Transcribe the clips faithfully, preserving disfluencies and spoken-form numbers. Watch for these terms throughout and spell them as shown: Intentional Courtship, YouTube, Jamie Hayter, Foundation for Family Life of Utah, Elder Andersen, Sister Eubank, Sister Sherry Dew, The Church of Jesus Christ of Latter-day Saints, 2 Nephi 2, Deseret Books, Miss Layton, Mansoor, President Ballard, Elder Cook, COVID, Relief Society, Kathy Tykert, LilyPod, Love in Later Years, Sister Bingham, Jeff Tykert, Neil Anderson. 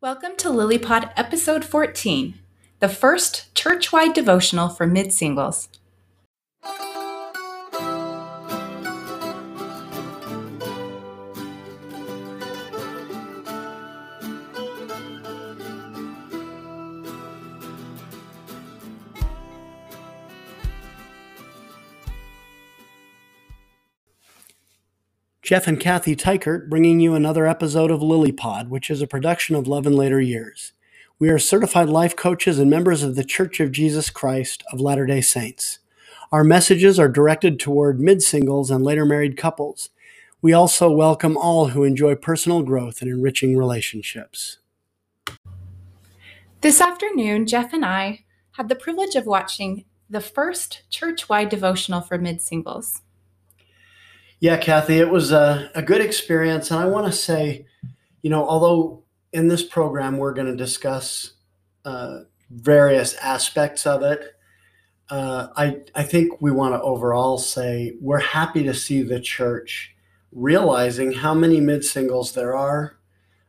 Welcome to LilyPod Episode fourteen, the first church-wide devotional for mid-singles. Jeff and Kathy Tykert bringing you another episode of LilyPod, which is a production of Love in Later Years. We are certified life coaches and members of The Church of Jesus Christ of Latter-day Saints. Our messages are directed toward mid-singles and later married couples. We also welcome all who enjoy personal growth and enriching relationships. This afternoon, Jeff and I had the privilege of watching the first church-wide devotional for mid-singles. Yeah, Kathy, it was a, a good experience. And I want to say, you know, although in this program we're going to discuss uh, various aspects of it, uh, I, I think we want to overall say we're happy to see the church realizing how many mid-singles there are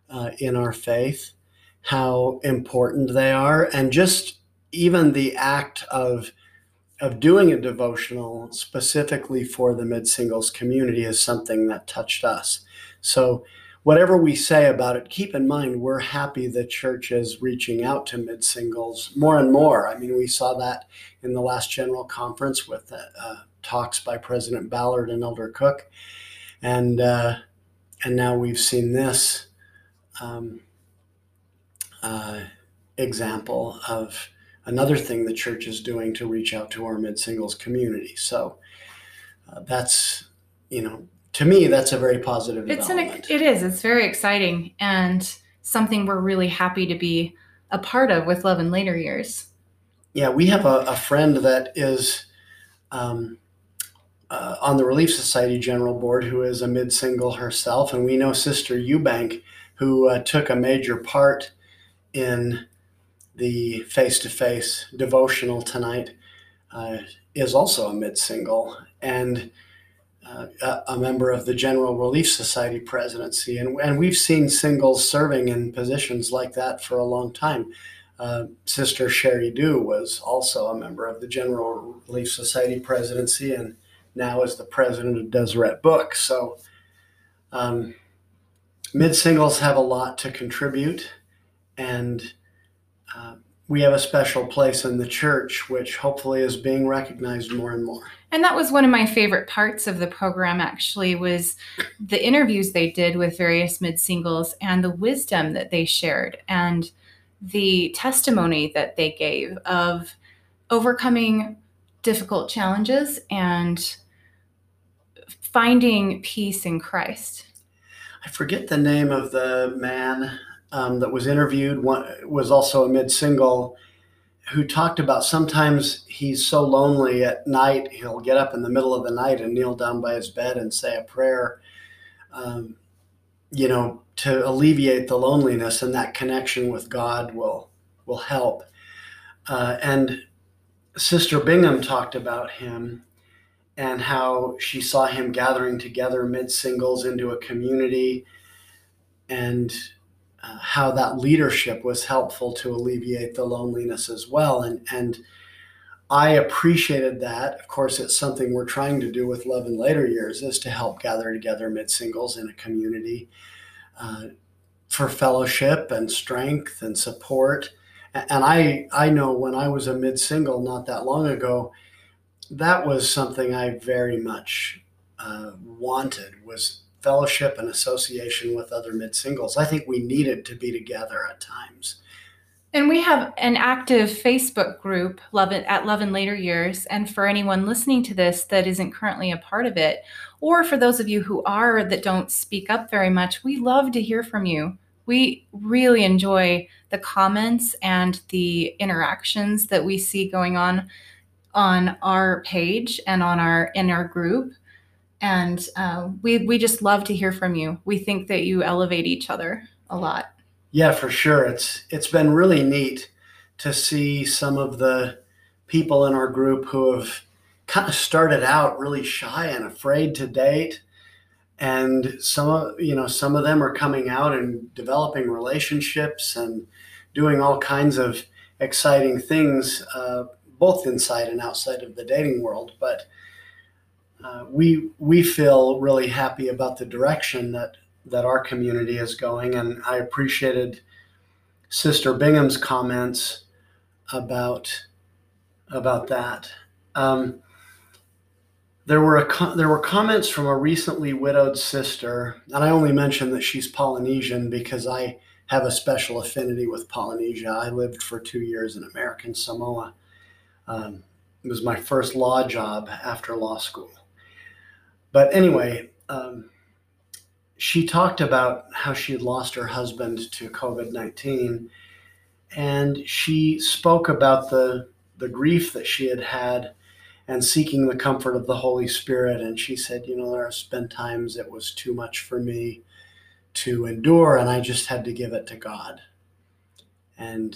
uh, in our faith, how important they are, and just even the act of of doing a devotional specifically for the mid-singles community is something that touched us. So whatever we say about it, keep in mind, we're happy the church is reaching out to mid-singles more and more. I mean, we saw that in the last general conference with uh, talks by President Ballard and Elder Cook. And, uh, and now we've seen this um, uh, example of another thing the church is doing to reach out to our mid-singles community. So uh, that's, you know, to me, that's a very positive it's development. An, it is. It's very exciting and something we're really happy to be a part of with Love in Later Years. Yeah, we have a, a friend that is um, uh, on the Relief Society General Board who is a mid-single herself. And we know Sister Eubank, who uh, took a major part in the face-to-face devotional tonight, uh, is also a mid-single and uh, a member of the General Relief Society presidency. And, and we've seen singles serving in positions like that for a long time. Uh, Sister Sherry Dew was also a member of the General Relief Society presidency and now is the president of Deseret Books. So um, mid-singles have a lot to contribute, and Uh, we have a special place in the church, which hopefully is being recognized more and more. And that was one of my favorite parts of the program, actually, was the interviews they did with various mid-singles and the wisdom that they shared and the testimony that they gave of overcoming difficult challenges and finding peace in Christ. I forget the name of the man Um, that was interviewed, one, was also a mid-single, who talked about sometimes he's so lonely at night, he'll get up in the middle of the night and kneel down by his bed and say a prayer, um, you know, to alleviate the loneliness, and that connection with God will, will help. Uh, and Sister Bingham talked about him and how she saw him gathering together mid-singles into a community and Uh, how that leadership was helpful to alleviate the loneliness as well. And, and I appreciated that. Of course, it's something we're trying to do with Love in Later Years, is to help gather together mid-singles in a community uh, for fellowship and strength and support. And, and I, I know when I was a mid-single not that long ago, that was something I very much uh, wanted, was fellowship and association with other mid-singles. I think we needed to be together at times. And we have an active Facebook group Love It, at Love in Later Years. And for anyone listening to this that isn't currently a part of it, or for those of you who are that don't speak up very much, we love to hear from you. We really enjoy the comments and the interactions that we see going on on our page and on our in our group. And uh, we we just love to hear from you. We think that you elevate each other a lot. Yeah, for sure. It's it's been really neat to see some of the people in our group who have kind of started out really shy and afraid to date And some, you know, some of them are coming out and developing relationships and doing all kinds of exciting things, uh, both inside and outside of the dating world. But uh, we we feel really happy about the direction that that our community is going. And I appreciated Sister Bingham's comments about about that. Um, There were a, there were comments from a recently widowed sister, and I only mention that she's Polynesian because I have a special affinity with Polynesia. I lived for two years in American Samoa. Um, it was my first law job after law school. But anyway, um, she talked about how she had lost her husband to COVID nineteen, and she spoke about the the grief that she had had and seeking the comfort of the Holy Spirit. And she said, you know, there have been times it was too much for me to endure, and I just had to give it to God. And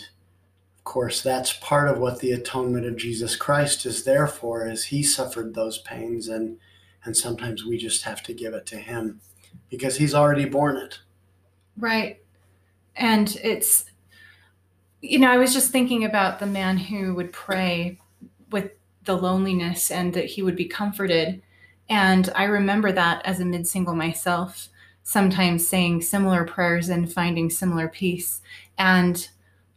of course, that's part of what the atonement of Jesus Christ is there for, is he suffered those pains, and, and sometimes we just have to give it to him because he's already borne it. Right. And it's, you know, I was just thinking about the man who would pray with the loneliness and that he would be comforted. And I remember that as a mid-single myself, sometimes saying similar prayers and finding similar peace. And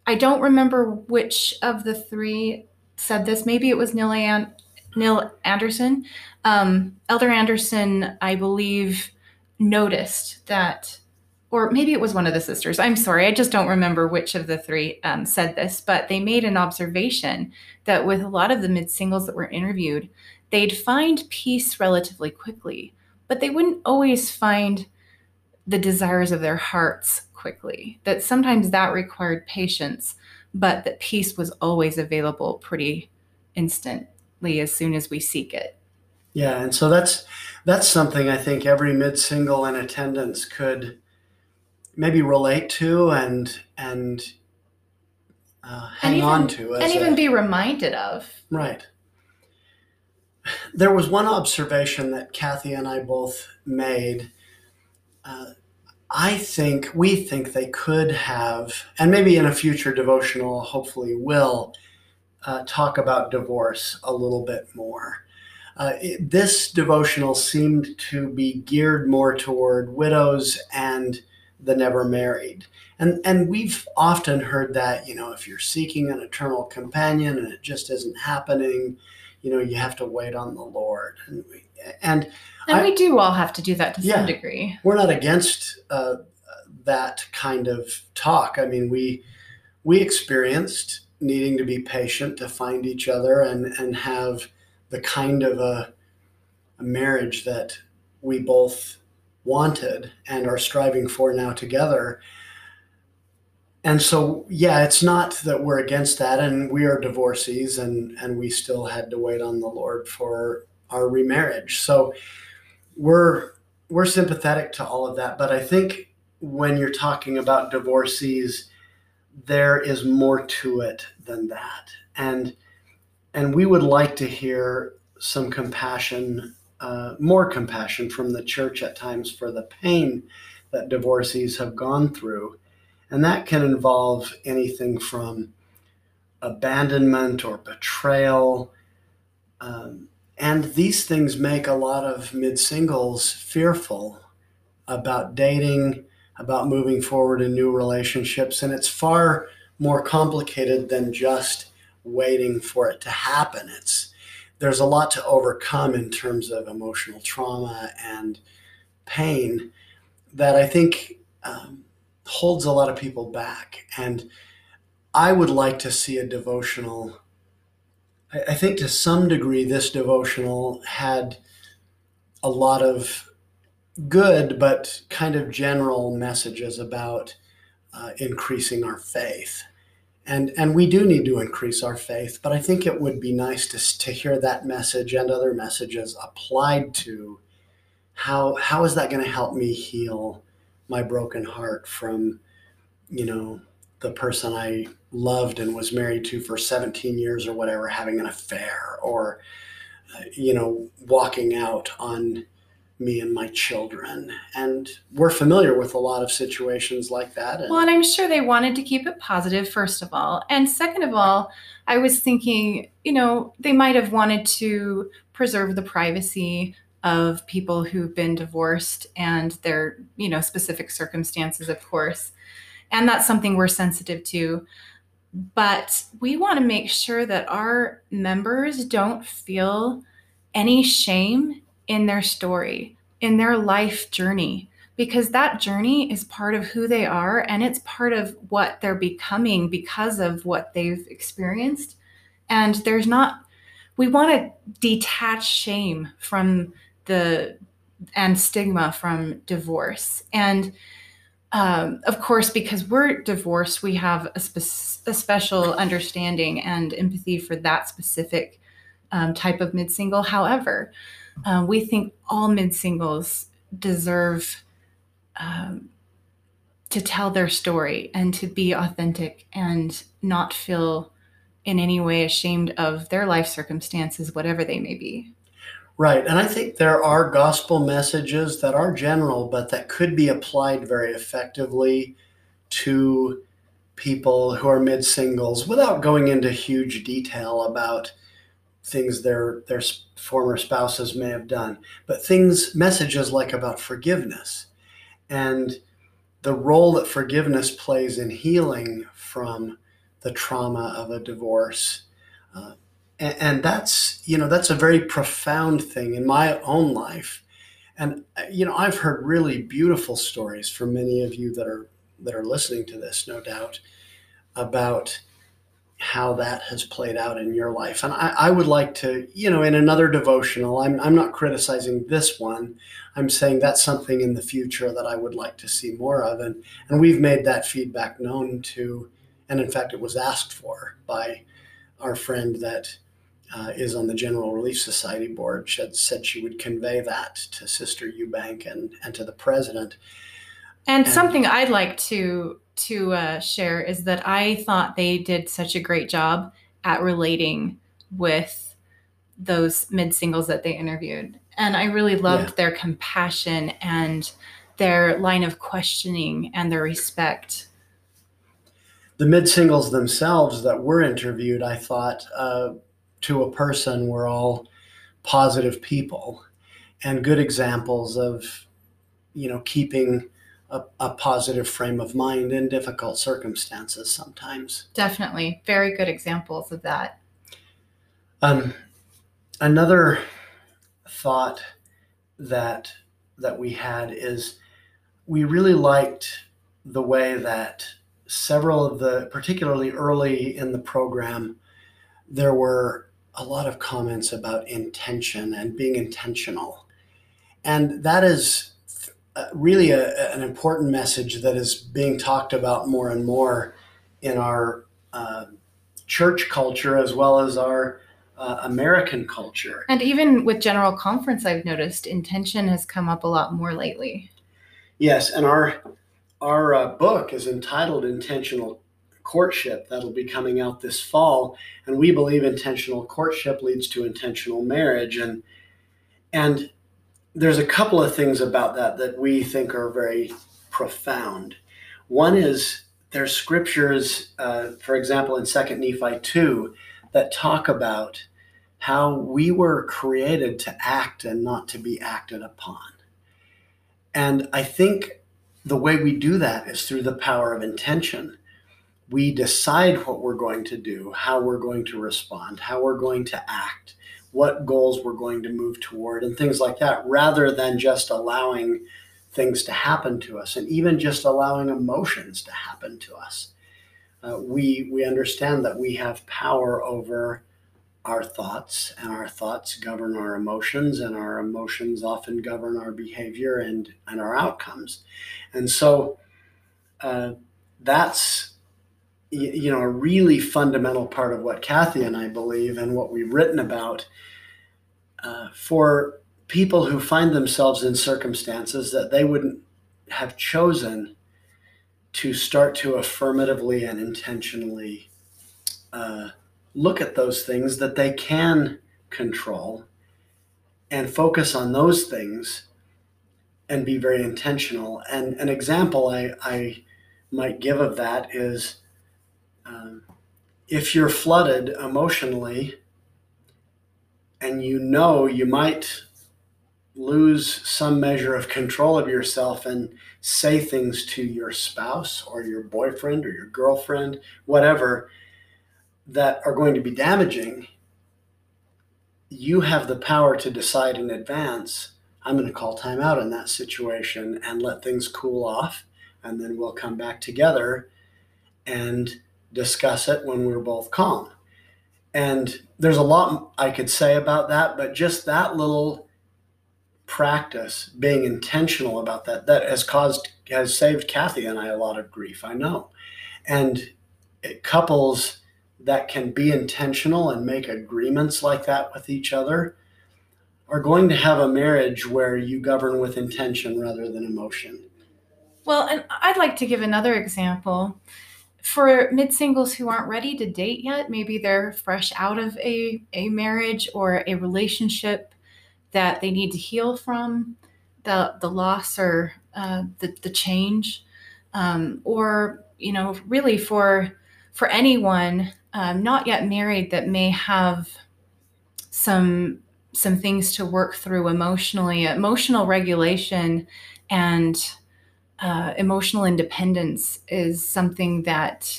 I don't remember which of the three said this. Maybe it was Neil, An- Neil Anderson. Um, Elder Andersen, I believe, noticed that, or maybe it was one of the sisters. I'm sorry. I just don't remember which of the three um, said this, but they made an observation that with a lot of the mid-singles that were interviewed, they'd find peace relatively quickly, but they wouldn't always find the desires of their hearts quickly, that sometimes that required patience, but that peace was always available pretty instantly as soon as we seek it. Yeah, and so that's that's something I think every mid-single in attendance could maybe relate to and and uh, hang and even, on to. And even a, be reminded of. Right. There was one observation that Kathy and I both made. Uh, I think, we think they could have, and maybe in a future devotional, hopefully will, uh, talk about divorce a little bit more. Uh, it, this devotional seemed to be geared more toward widows and the never married. And and we've often heard that, you know, if you're seeking an eternal companion and it just isn't happening, you know, you have to wait on the Lord. And we, and, and I, we do all have to do that to yeah, some degree. We're not against uh, that kind of talk. I mean, we we experienced needing to be patient to find each other and, and have the kind of a, a marriage that we both wanted and are striving for now together. And so, yeah, it's not that we're against that, and we are divorcees, and, and we still had to wait on the Lord for our remarriage. So we're, we're sympathetic to all of that. But I think when you're talking about divorcees, there is more to it than that. And, and we would like to hear some compassion Uh, more compassion from the church at times for the pain that divorcees have gone through. And that can involve anything from abandonment or betrayal. Um, and these things make a lot of mid-singles fearful about dating, about moving forward in new relationships. And it's far more complicated than just waiting for it to happen. It's There's a lot to overcome in terms of emotional trauma and pain that I think um, holds a lot of people back. And I would like to see a devotional. I, I think to some degree, this devotional had a lot of good, but kind of general messages about uh, increasing our faith. And and we do need to increase our faith, but I think it would be nice to to hear that message and other messages applied to how how is that going to help me heal my broken heart from, you know, the person I loved and was married to for seventeen years or whatever, having an affair, or, uh, you know, walking out on me and my children. And we're familiar with a lot of situations like that. And well, and I'm sure they wanted to keep it positive, first of all. And second of all, I was thinking, you know, they might have wanted to preserve the privacy of people who've been divorced and their, you know, specific circumstances, of course. And that's something we're sensitive to. But we want to make sure that our members don't feel any shame in their story, in their life journey, because that journey is part of who they are and it's part of what they're becoming because of what they've experienced. And there's not, we want to detach shame from the, and stigma from divorce. And um, of course, because we're divorced, we have a, spe- a special understanding and empathy for that specific um, type of mid-single. However, Uh, we think all mid-singles deserve um, to tell their story and to be authentic and not feel in any way ashamed of their life circumstances, whatever they may be. Right. And I think there are gospel messages that are general, but that could be applied very effectively to people who are mid-singles without going into huge detail about things their their former spouses may have done, but things, messages like about forgiveness and the role that forgiveness plays in healing from the trauma of a divorce. Uh, and, and that's, you know, that's a very profound thing in my own life. And, you know, I've heard really beautiful stories from many of you that are, that are listening to this, no doubt, about how that has played out in your life. And I, I would like to, you know, in another devotional, I'm I'm not criticizing this one. I'm saying that's something in the future that I would like to see more of. And, and we've made that feedback known to, and in fact, it was asked for by our friend that uh, is on the General Relief Society board. She had said she would convey that to Sister Eubank and, and to the president. And, and something I'd like to to uh, share is that I thought they did such a great job at relating with those mid-singles that they interviewed. And I really loved yeah. their compassion and their line of questioning and their respect. The mid-singles themselves that were interviewed, I thought, uh, to a person, were all positive people and good examples of, you know, keeping A, a positive frame of mind in difficult circumstances sometimes. Definitely. Very good examples of that. Um, another thought that that we had is we really liked the way that several of the, particularly early in the program, there were a lot of comments about intention and being intentional. And that is Uh, really a, an important message that is being talked about more and more in our uh, church culture as well as our uh, American culture. And even with General Conference, I've noticed intention has come up a lot more lately. Yes, and our, our uh, book is entitled Intentional Courtship. That'll be coming out this fall. And we believe intentional courtship leads to intentional marriage. And, and there's a couple of things about that that we think are very profound. One is there's scriptures, uh, for example, in Second Nephi two, that talk about how we were created to act and not to be acted upon. And I think the way we do that is through the power of intention. We decide what we're going to do, how we're going to respond, how we're going to act, what goals we're going to move toward and things like that, rather than just allowing things to happen to us and even just allowing emotions to happen to us. Uh, we, we understand that we have power over our thoughts, and our thoughts govern our emotions, and our emotions often govern our behavior and, and our outcomes. And so uh, that's, you know, a really fundamental part of what Kathy and I believe and what we've written about uh, for people who find themselves in circumstances that they wouldn't have chosen to start to affirmatively and intentionally uh, look at those things that they can control and focus on those things and be very intentional. And an example I, I might give of that is um, if you're flooded emotionally and you know you might lose some measure of control of yourself and say things to your spouse or your boyfriend or your girlfriend, whatever, that are going to be damaging, you have the power to decide in advance, I'm going to call time out in that situation and let things cool off, and then we'll come back together and discuss it when we're both calm. And there's a lot I could say about that, but just that little practice, being intentional about that, that has caused, has saved Kathy and I a lot of grief, I know. And it couples that can be intentional and make agreements like that with each other are going to have a marriage where you govern with intention rather than emotion. Well, and I'd like to give another example. For mid-singles who aren't ready to date yet, maybe they're fresh out of a, a marriage or a relationship that they need to heal from, the, the loss or uh, the, the change, um, or, you know, really for for anyone um, not yet married that may have some some things to work through emotionally, emotional regulation and uh, emotional independence is something that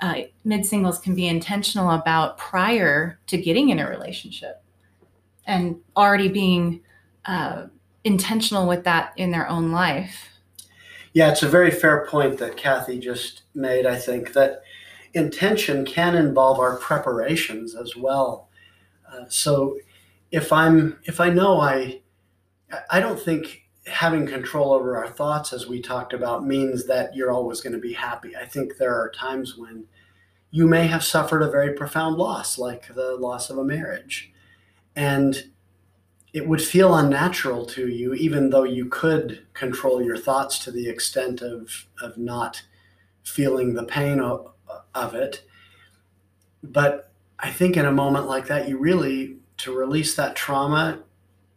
uh, mid-singles can be intentional about prior to getting in a relationship and already being uh, intentional with that in their own life. Yeah, it's a very fair point that Kathy just made, I think, that intention can involve our preparations as well. Uh, so if I'm, if I know I, I don't think having control over our thoughts, as we talked about, means that you're always going to be happy. I think there are times when you may have suffered a very profound loss, like the loss of a marriage, and it would feel unnatural to you, even though you could control your thoughts to the extent of, of not feeling the pain of, of it. But I think in a moment like that, you really, to release that trauma,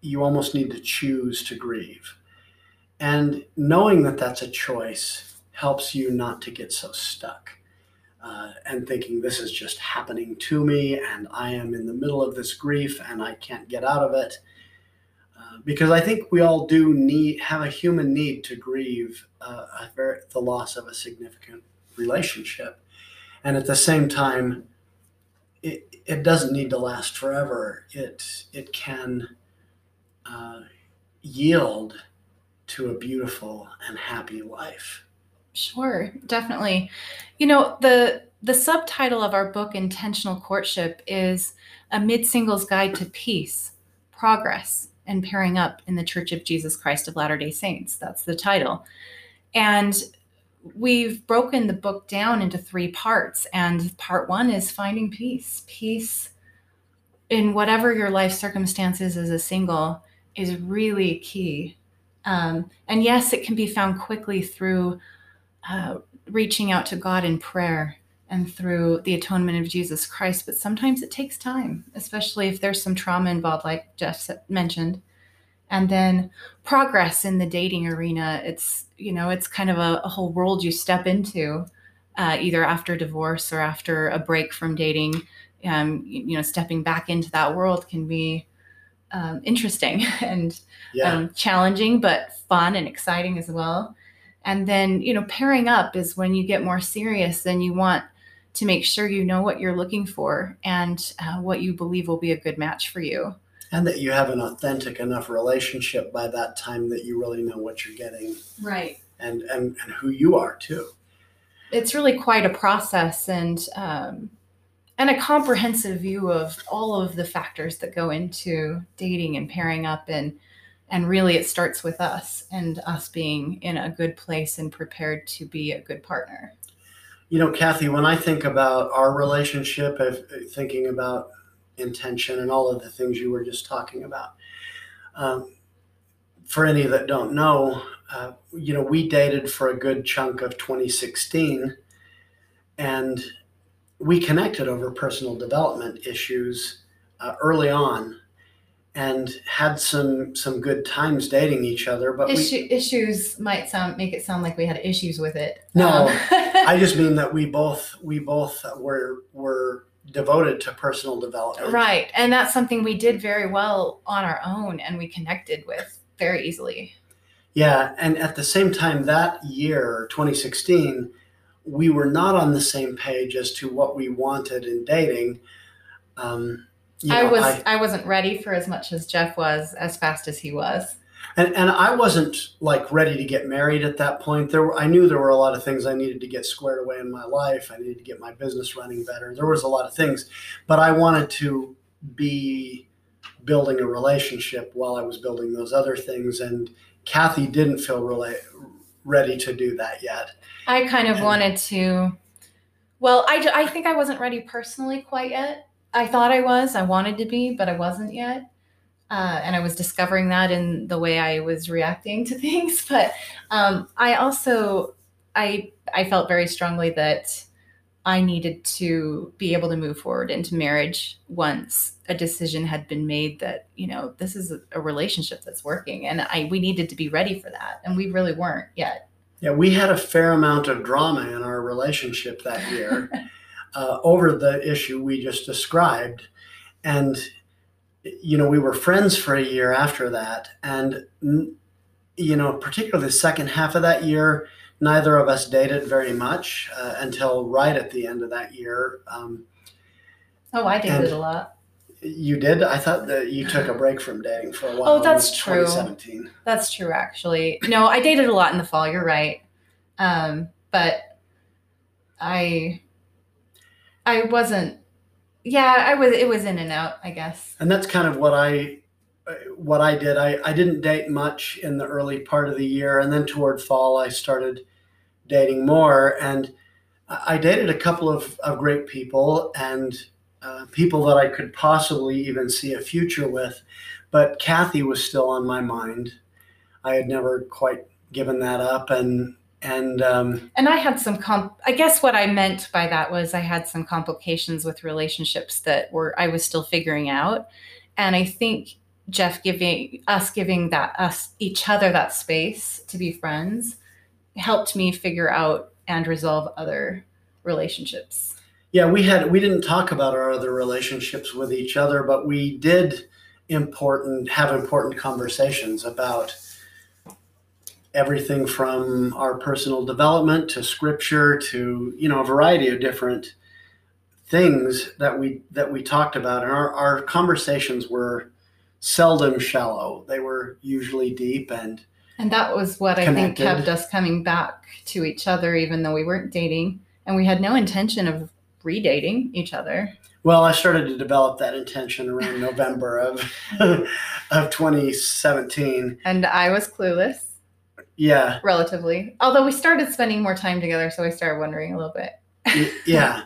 you almost need to choose to grieve. And knowing that that's a choice helps you not to get so stuck uh, and thinking this is just happening to me and I am in the middle of this grief and I can't get out of it. Uh, because I think we all do need have a human need to grieve uh, a very, the loss of a significant relationship. And at the same time, it, it doesn't need to last forever. It, it can uh, yield to a beautiful and happy life. Sure, definitely. You know, the the subtitle of our book, Intentional Courtship, is A Mid-Singles Guide to Peace, Progress, and Pairing Up in the Church of Jesus Christ of Latter-day Saints. That's the title. And we've broken the book down into three parts. And part one is finding peace. Peace in whatever your life circumstances as a single is really key. Um, and yes, it can be found quickly through uh, reaching out to God in prayer and through the atonement of Jesus Christ, but sometimes it takes time, especially if there's some trauma involved, like Jeff mentioned. And then progress in the dating arena, it's, you know, it's kind of a, a whole world you step into, uh, either after divorce or after a break from dating. Um, you, you know, stepping back into that world can be um, interesting and yeah. um, challenging, but fun and exciting as well. And then, you know, pairing up is when you get more serious and you want to make sure you know what you're looking for and uh, what you believe will be a good match for you. And that you have an authentic enough relationship by that time that you really know what you're getting. Right. And and, and who you are, too. It's really quite a process and, um, and a comprehensive view of all of the factors that go into dating and pairing up. And, and really, it starts with us and us being in a good place and prepared to be a good partner. You know, Kathy, when I think about our relationship, if, thinking about intention and all of the things you were just talking about, um, for any that don't know, uh, you know, we dated for a good chunk of twenty sixteen, and we connected over personal development issues uh, early on. and had some some good times dating each other. But Issue, we, issues might sound make it sound like we had issues with it. No, um. I just mean that we both we both were were devoted to personal development. Right, and that's something we did very well on our own, and we connected with very easily. Yeah, and at the same time that year, twenty sixteen, we were not on the same page as to what we wanted in dating. Um, you know, I was I, I wasn't ready for as much as Jeff was, as fast as he was. And and I wasn't like ready to get married at that point. There were, I knew there were a lot of things I needed to get squared away in my life. I needed to get my business running better. There was a lot of things, but I wanted to be building a relationship while I was building those other things, and Kathy didn't feel really ready to do that yet. I kind of and, wanted to, well, I, I think I wasn't ready personally quite yet. I thought I was, I wanted to be, but I wasn't yet. Uh, and I was discovering that in the way I was reacting to things. But um, I also, I, I felt very strongly that I needed to be able to move forward into marriage once a decision had been made that, you know, this is a relationship that's working, and I, we needed to be ready for that. And we really weren't yet. Yeah. We had a fair amount of drama in our relationship that year uh, over the issue we just described. And, you know, we were friends for a year after that. And, you know, particularly the second half of that year, neither of us dated very much uh, until right at the end of that year. Um, oh, I dated a lot. You did? I thought that you took a break from dating for a while. Oh, that's true. twenty seventeen. That's true, actually. No, I dated a lot in the fall. You're right. Um, but I, I wasn't, yeah, I was, it was in and out, I guess. And that's kind of what I, what I did. I, I didn't date much in the early part of the year. And then toward fall, I started dating more, and I dated a couple of, of great people, and Uh, people that I could possibly even see a future with, but Kathy was still on my mind. I had never quite given that up, and and um, and I had some comp. I guess what I meant by that was I had some complications with relationships that were I was still figuring out, and I think Jeff giving us giving that us each other that space to be friends helped me figure out and resolve other relationships. Yeah, we had we didn't talk about our other relationships with each other, but we did important have important conversations about everything from our personal development to scripture to, you know, a variety of different things that we that we talked about. And our, our conversations were seldom shallow. They were usually deep and And that was what connected. I think kept us coming back to each other, even though we weren't dating and we had no intention of redating each other. Well, I started to develop that intention around November of of twenty seventeen. And I was clueless. Yeah. Relatively. Although we started spending more time together, so I started wondering a little bit. Yeah.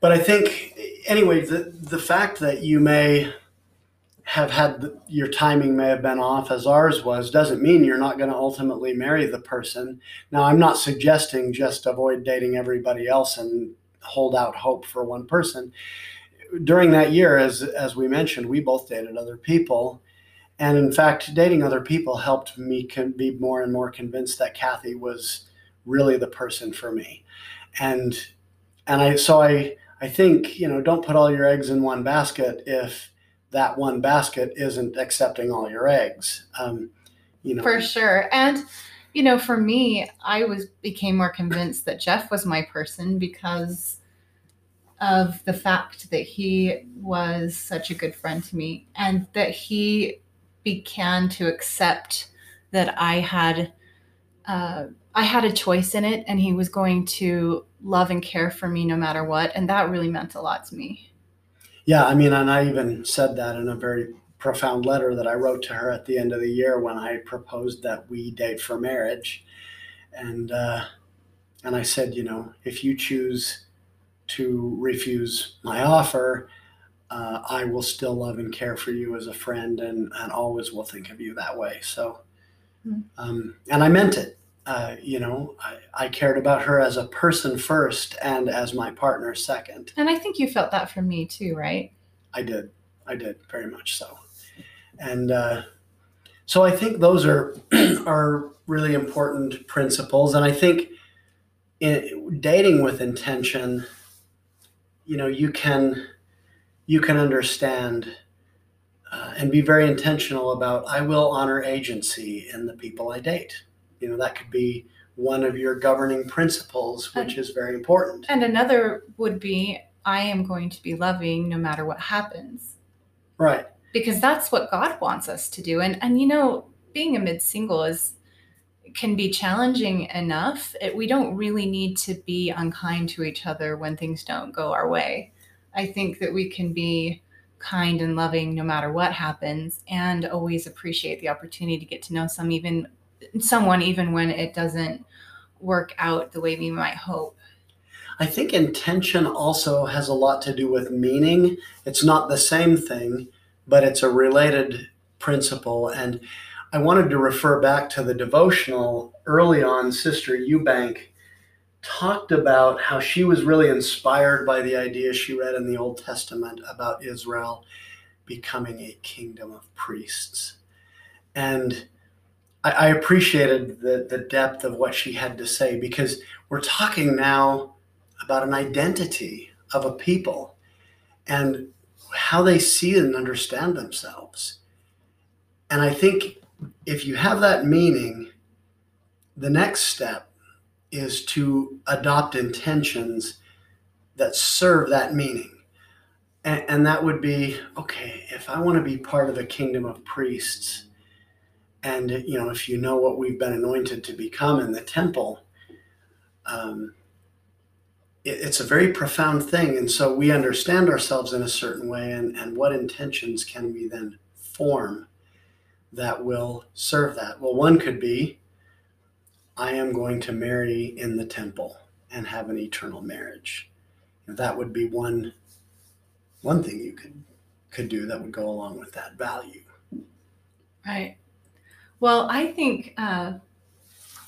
But I think, anyway, the, the fact that you may have had, the, your timing may have been off as ours was, doesn't mean you're not going to ultimately marry the person. Now, I'm not suggesting just avoid dating everybody else and hold out hope for one person. During that year, as as we mentioned, we both dated other people, and in fact, dating other people helped me con- be more and more convinced that Kathy was really the person for me. And and I so I I think, you know, don't put all your eggs in one basket if that one basket isn't accepting all your eggs. Um, you know, for sure. And you know, for me, I was became more convinced that Jeff was my person because of the fact that he was such a good friend to me, and that he began to accept that I had uh, I had a choice in it, and he was going to love and care for me no matter what, and that really meant a lot to me. Yeah, I mean, and I even said that in a very profound letter that I wrote to her at the end of the year when I proposed that we date for marriage. And uh, and I said, you know, if you choose to refuse my offer, uh, I will still love and care for you as a friend, and, and always will think of you that way. So, um, and I meant it. Uh, you know, I, I cared about her as a person first and as my partner second. And I think you felt that from me too, right? I did. I did, very much so. And uh, so I think those are are really important principles. And I think in dating with intention, you know, you can you can understand uh, and be very intentional about, I will honor agency in the people I date. You know, that could be one of your governing principles, which and, is very important. And another would be, I am going to be loving no matter what happens. Right. Because that's what God wants us to do. And, and you know, being a mid-single is can be challenging enough. It, we don't really need to be unkind to each other when things don't go our way. I think that we can be kind and loving no matter what happens, and always appreciate the opportunity to get to know some even someone, even when it doesn't work out the way we might hope. I think intention also has a lot to do with meaning. It's not the same thing, but it's a related principle. And I wanted to refer back to the devotional early on. Sister Eubank talked about how she was really inspired by the idea she read in the Old Testament about Israel becoming a kingdom of priests. And I, I appreciated the, the depth of what she had to say, because we're talking now about an identity of a people and how they see and understand themselves. And I think if you have that meaning, the next step is to adopt intentions that serve that meaning. And, and that would be, okay, if I want to be part of a kingdom of priests, and, you know, if you know what we've been anointed to become in the temple, um, it's a very profound thing. And so we understand ourselves in a certain way, and, and what intentions can we then form that will serve that? Well, one could be, I am going to marry in the temple and have an eternal marriage. And that would be one, one thing you could, could do that would go along with that value. Right. Well, I think uh,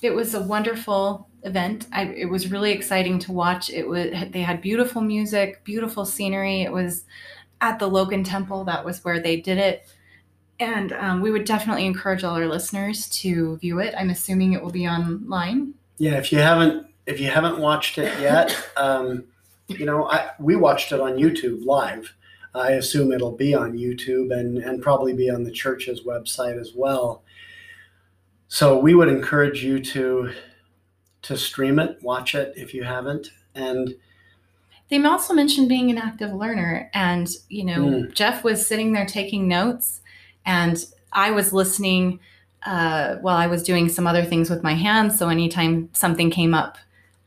it was a wonderful event. I, it was really exciting to watch. It was, they had beautiful music, beautiful scenery. It was at the Logan Temple. That was where they did it. And um, we would definitely encourage all our listeners to view it. I'm assuming it will be online. Yeah, if you haven't if you haven't watched it yet, um, you know, I, we watched it on YouTube live. I assume it'll be on YouTube and, and probably be on the church's website as well. So we would encourage you to to stream it, watch it if you haven't. And they also mentioned being an active learner. And, you know, mm. Jeff was sitting there taking notes, and I was listening uh, while I was doing some other things with my hands. So anytime something came up,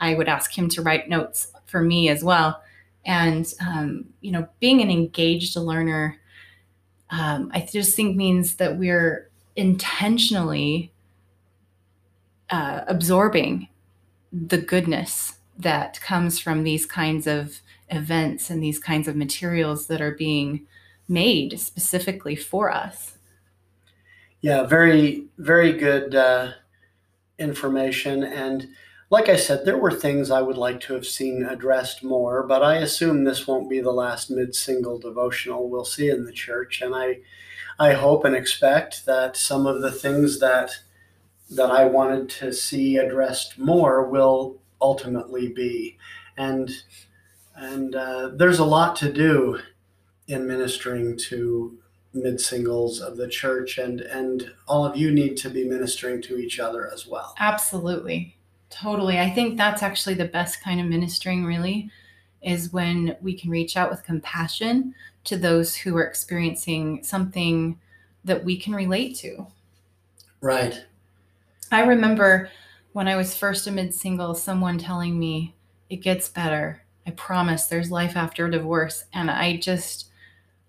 I would ask him to write notes for me as well. And, um, you know, being an engaged learner, um, I just think means that we're intentionally uh, absorbing the goodness that comes from these kinds of events and these kinds of materials that are being made specifically for us. Yeah, very, very good uh, information. And like I said, there were things I would like to have seen addressed more, but I assume this won't be the last mid-single devotional we'll see in the church. And I I hope and expect that some of the things that that I wanted to see addressed more will ultimately be. And, and uh, there's a lot to do in ministering to mid-singles of the church, and, and all of you need to be ministering to each other as well. Absolutely. Totally. I think that's actually the best kind of ministering, really, is when we can reach out with compassion to those who are experiencing something that we can relate to. Right. I remember when I was first a mid-single, someone telling me, it gets better. I promise there's life after divorce. And I just,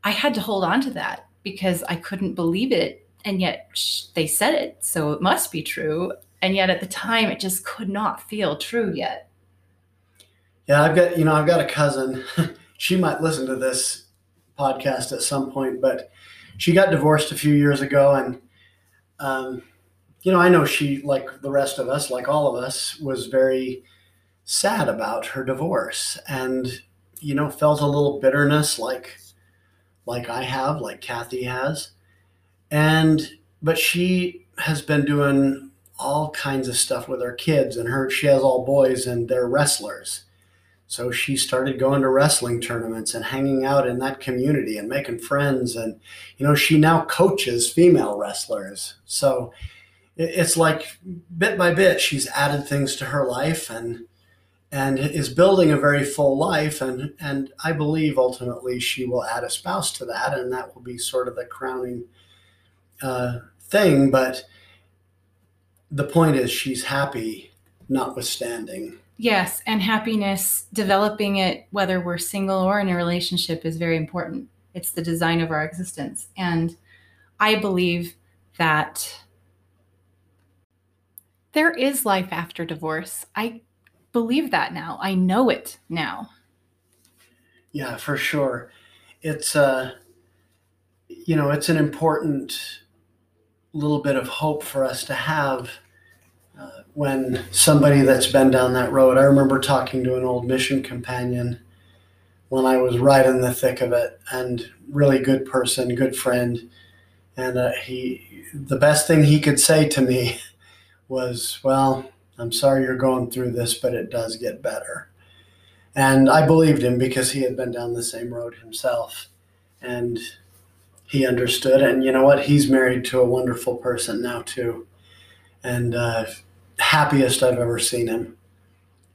I had to hold on to that because I couldn't believe it. And yet sh- they said it, so it must be true. And yet at the time, it just could not feel true yet. Yeah, I've got, you know, I've got a cousin. She might listen to this podcast at some point, but she got divorced a few years ago. And, um, you know, I know she, like the rest of us, like all of us, was very sad about her divorce, and, you know, felt a little bitterness like, like I have, like Kathy has. And but she has been doing all kinds of stuff with her kids, and her she has all boys, and they're wrestlers. So she started going to wrestling tournaments and hanging out in that community and making friends. And, you know, she now coaches female wrestlers. So it's like bit by bit, she's added things to her life and and is building a very full life. And, and I believe ultimately she will add a spouse to that, and that will be sort of the crowning uh, thing. But the point is she's happy notwithstanding. Yes, and happiness, developing it, whether we're single or in a relationship, is very important. It's the design of our existence. And I believe that there is life after divorce. I believe that now. I know it now. Yeah, for sure. It's, uh, you know, it's an important little bit of hope for us to have. Uh, when somebody that's been down that road, I remember talking to an old mission companion when I was right in the thick of it, and really good person, good friend. And uh, he, the best thing he could say to me was, well, I'm sorry you're going through this, but it does get better. And I believed him because he had been down the same road himself, and he understood. And you know what? He's married to a wonderful person now too. And, uh, happiest I've ever seen him.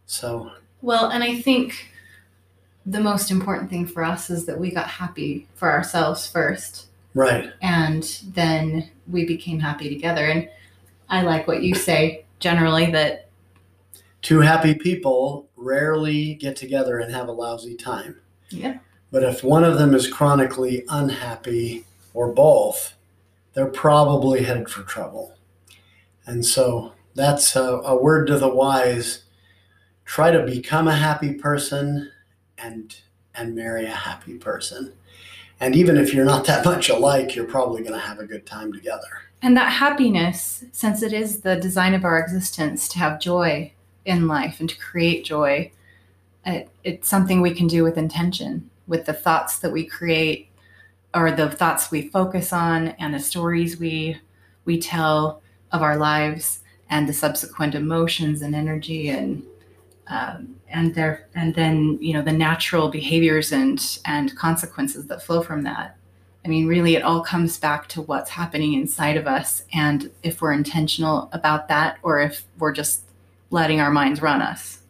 So well, and I think the most important thing for us is that we got happy for ourselves first, right? And then we became happy together. And I like what you say generally, that two happy people rarely get together and have a lousy time. Yeah. But if one of them is chronically unhappy, or both, they're probably headed for trouble. And so that's a, a word to the wise. Try to become a happy person and and marry a happy person. And even if you're not that much alike, you're probably going to have a good time together. And that happiness, since it is the design of our existence to have joy in life and to create joy, it, it's something we can do with intention, with the thoughts that we create, or the thoughts we focus on, and the stories we we tell of our lives, and the subsequent emotions and energy, and um, and there, and then you know the natural behaviors and and consequences that flow from that. I mean, really, it all comes back to what's happening inside of us, and if we're intentional about that, or if we're just letting our minds run us.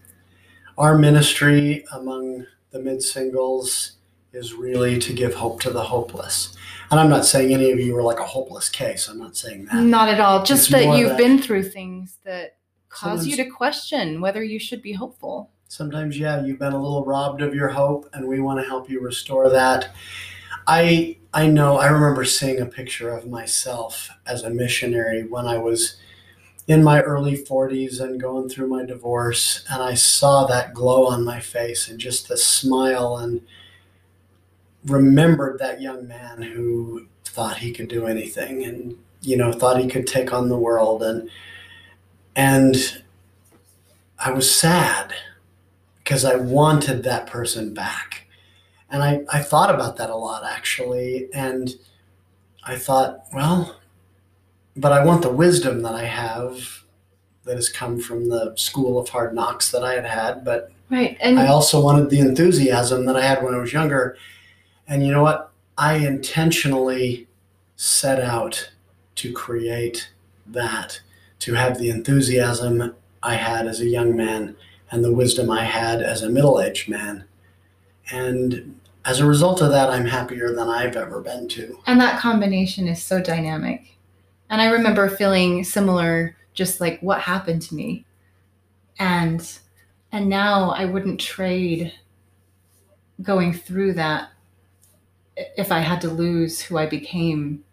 Our ministry among the mid-singles is really to give hope to the hopeless. And I'm not saying any of you are like a hopeless case. I'm not saying that. Not at all. Just it's that you've that, been through things that cause you to question whether you should be hopeful. Sometimes, yeah, you've been a little robbed of your hope, and we want to help you restore that. I I know, I remember seeing a picture of myself as a missionary when I was in my early forties and going through my divorce, and I saw that glow on my face and just the smile, and remembered that young man who thought he could do anything, and you know thought he could take on the world, and and I was sad because I wanted that person back. And I, I thought about that a lot, actually, and I thought, well, but I want the wisdom that I have that has come from the school of hard knocks that I had had, but right. And I also wanted the enthusiasm that I had when I was younger. And you know what? I intentionally set out to create that, to have the enthusiasm I had as a young man and the wisdom I had as a middle-aged man. And as a result of that, I'm happier than I've ever been too. And that combination is so dynamic. And I remember feeling similar, just like what happened to me. And and now I wouldn't trade going through that if I had to lose who I became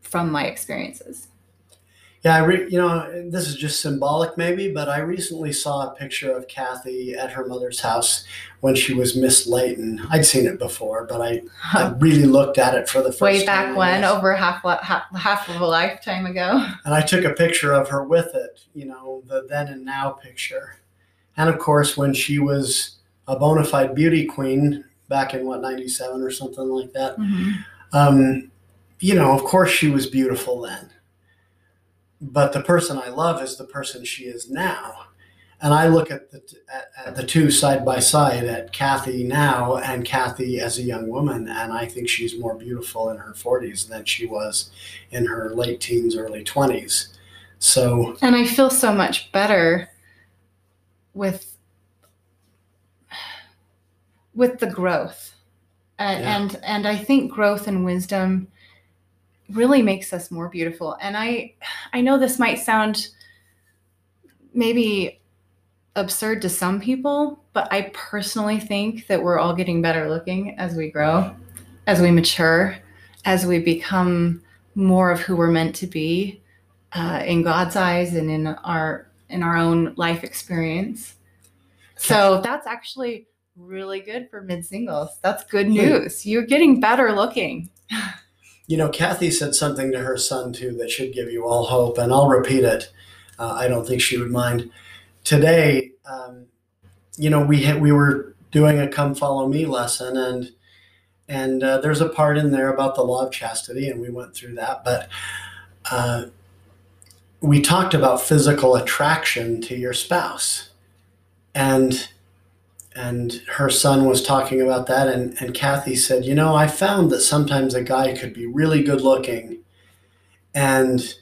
from my experiences. Yeah, I re- you know, this is just symbolic maybe, but I recently saw a picture of Kathy at her mother's house when she was Miss Layton. I'd seen it before, but I, I really looked at it for the first time. Way back when, over half, half half of a lifetime ago. And I took a picture of her with it, you know, the then and now picture. And of course, when she was a bona fide beauty queen, back in what, ninety-seven or something like that. Mm-hmm. Um, you know, of course she was beautiful then, but the person I love is the person she is now. And I look at the at, at the two side by side, at Kathy now and Kathy as a young woman, and I think she's more beautiful in her forties than she was in her late teens, early twenties. So, and I feel so much better with with the growth, and yeah. and, and I think growth and wisdom really makes us more beautiful. And I I know this might sound maybe absurd to some people, but I personally think that we're all getting better looking as we grow, as we mature, as we become more of who we're meant to be uh, in God's eyes and in our in our own life experience. So that's actually really good for mid-singles. That's good news. You're getting better looking. You know, Kathy said something to her son too that should give you all hope, and I'll repeat it. Uh, I don't think she would mind. Today, um, you know, we had, we were doing a Come Follow Me lesson, and and uh, there's a part in there about the law of chastity, and we went through that. But uh, we talked about physical attraction to your spouse, and and her son was talking about that, and, and Kathy said, you know, I found that sometimes a guy could be really good looking, and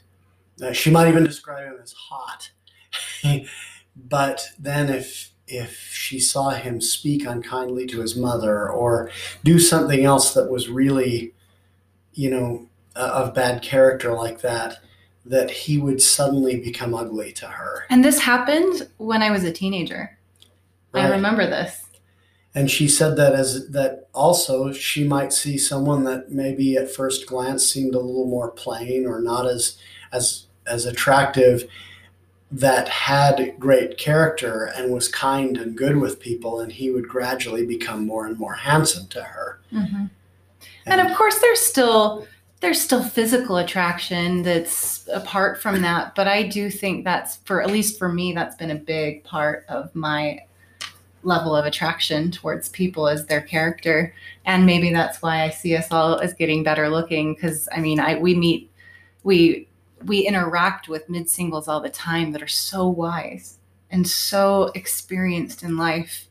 uh, she might even describe him as hot. But then if if she saw him speak unkindly to his mother or do something else that was really, you know, uh, of bad character like that, that he would suddenly become ugly to her. And this happened when I was a teenager. Right. I remember this. And she said that as that also she might see someone that maybe at first glance seemed a little more plain or not as as as attractive, that had great character and was kind and good with people, and he would gradually become more and more handsome to her. Mm-hmm. And, and of course, there's still there's still physical attraction that's apart from that, but I do think that's, for at least for me, that's been a big part of my level of attraction towards people is their character, and maybe that's why I see us all as getting better looking. Because I mean, I we meet we. we interact with mid-singles all the time that are so wise and so experienced in life,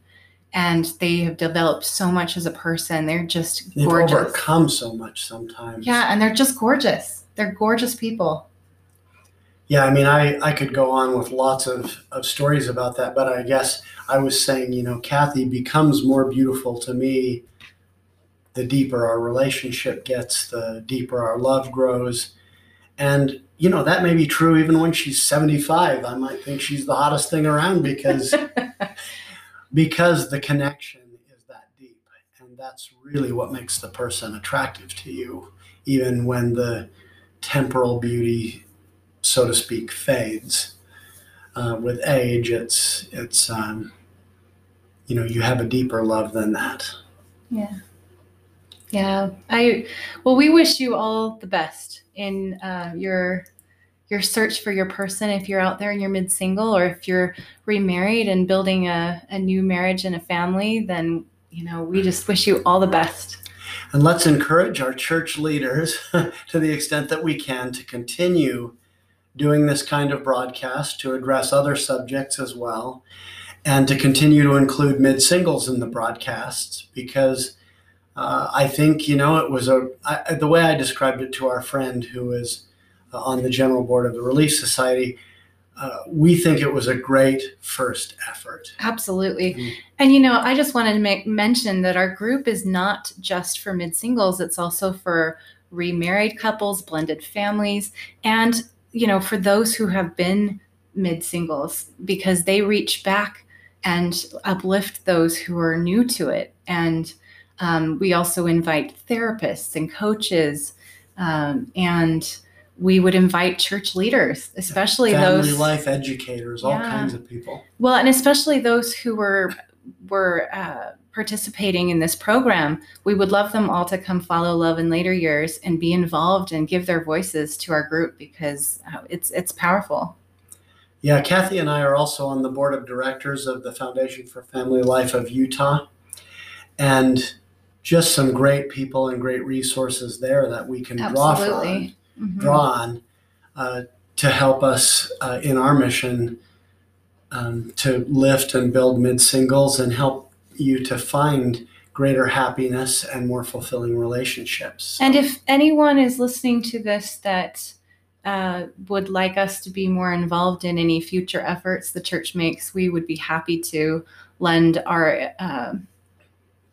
and they have developed so much as a person. They're just They've gorgeous. They've overcome so much sometimes. Yeah, and they're just gorgeous. They're gorgeous people. Yeah, I mean, I, I could go on with lots of, of stories about that, but I guess I was saying, you know, Kathy becomes more beautiful to me the deeper our relationship gets, the deeper our love grows. And, you know, that may be true even when she's seventy-five. I might think she's the hottest thing around because because the connection is that deep. And that's really what makes the person attractive to you, even when the temporal beauty, so to speak, fades. Uh, with age, it's, it's um, you know, you have a deeper love than that. Yeah. Yeah. I well, we wish you all the best in uh, your your search for your person, if you're out there and you're mid-single, or if you're remarried and building a, a new marriage and a family, then, you know, we just wish you all the best. And let's encourage our church leaders to the extent that we can to continue doing this kind of broadcast, to address other subjects as well, and to continue to include mid-singles in the broadcasts, because Uh, I think, you know, it was a I, the way I described it to our friend who is uh, on the general board of the Relief Society. Uh, we think it was a great first effort. Absolutely. Mm-hmm. And, you know, I just wanted to make mention that our group is not just for mid-singles. It's also for remarried couples, blended families, and, you know, for those who have been mid-singles, because they reach back and uplift those who are new to it. And Um, we also invite therapists and coaches, um, and we would invite church leaders, especially those family life educators, all yeah. kinds of people. Well, and especially those who were were uh, participating in this program. We would love them all to come follow Love in Later Years and be involved and give their voices to our group, because uh, it's it's powerful. Yeah, Kathy and I are also on the board of directors of the Foundation for Family Life of Utah, and just some great people and great resources there that we can Absolutely. draw from, mm-hmm. draw on uh, to help us uh, in our mission um, to lift and build mid-singles and help you to find greater happiness and more fulfilling relationships. And if anyone is listening to this that uh, would like us to be more involved in any future efforts the church makes, we would be happy to lend our uh,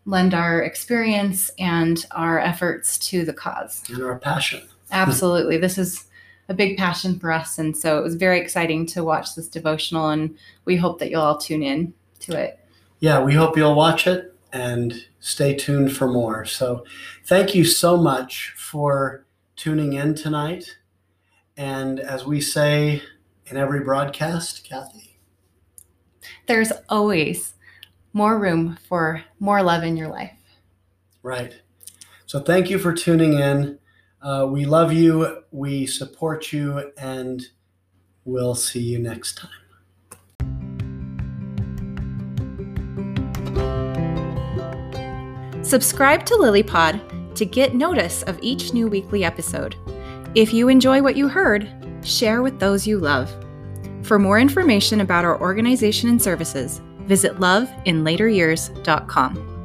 lend our experience and our efforts to the cause. And our passion. Absolutely. This is a big passion for us. And so it was very exciting to watch this devotional, and we hope that you'll all tune in to it. Yeah, we hope you'll watch it and stay tuned for more. So thank you so much for tuning in tonight. And as we say in every broadcast, Kathy, there's always more room for more love in your life. Right. So thank you for tuning in. Uh, we love you. We support you. And we'll see you next time. Subscribe to LilyPod to get notice of each new weekly episode. If you enjoy what you heard, share with those you love. For more information about our organization and services, visit love in later years dot com.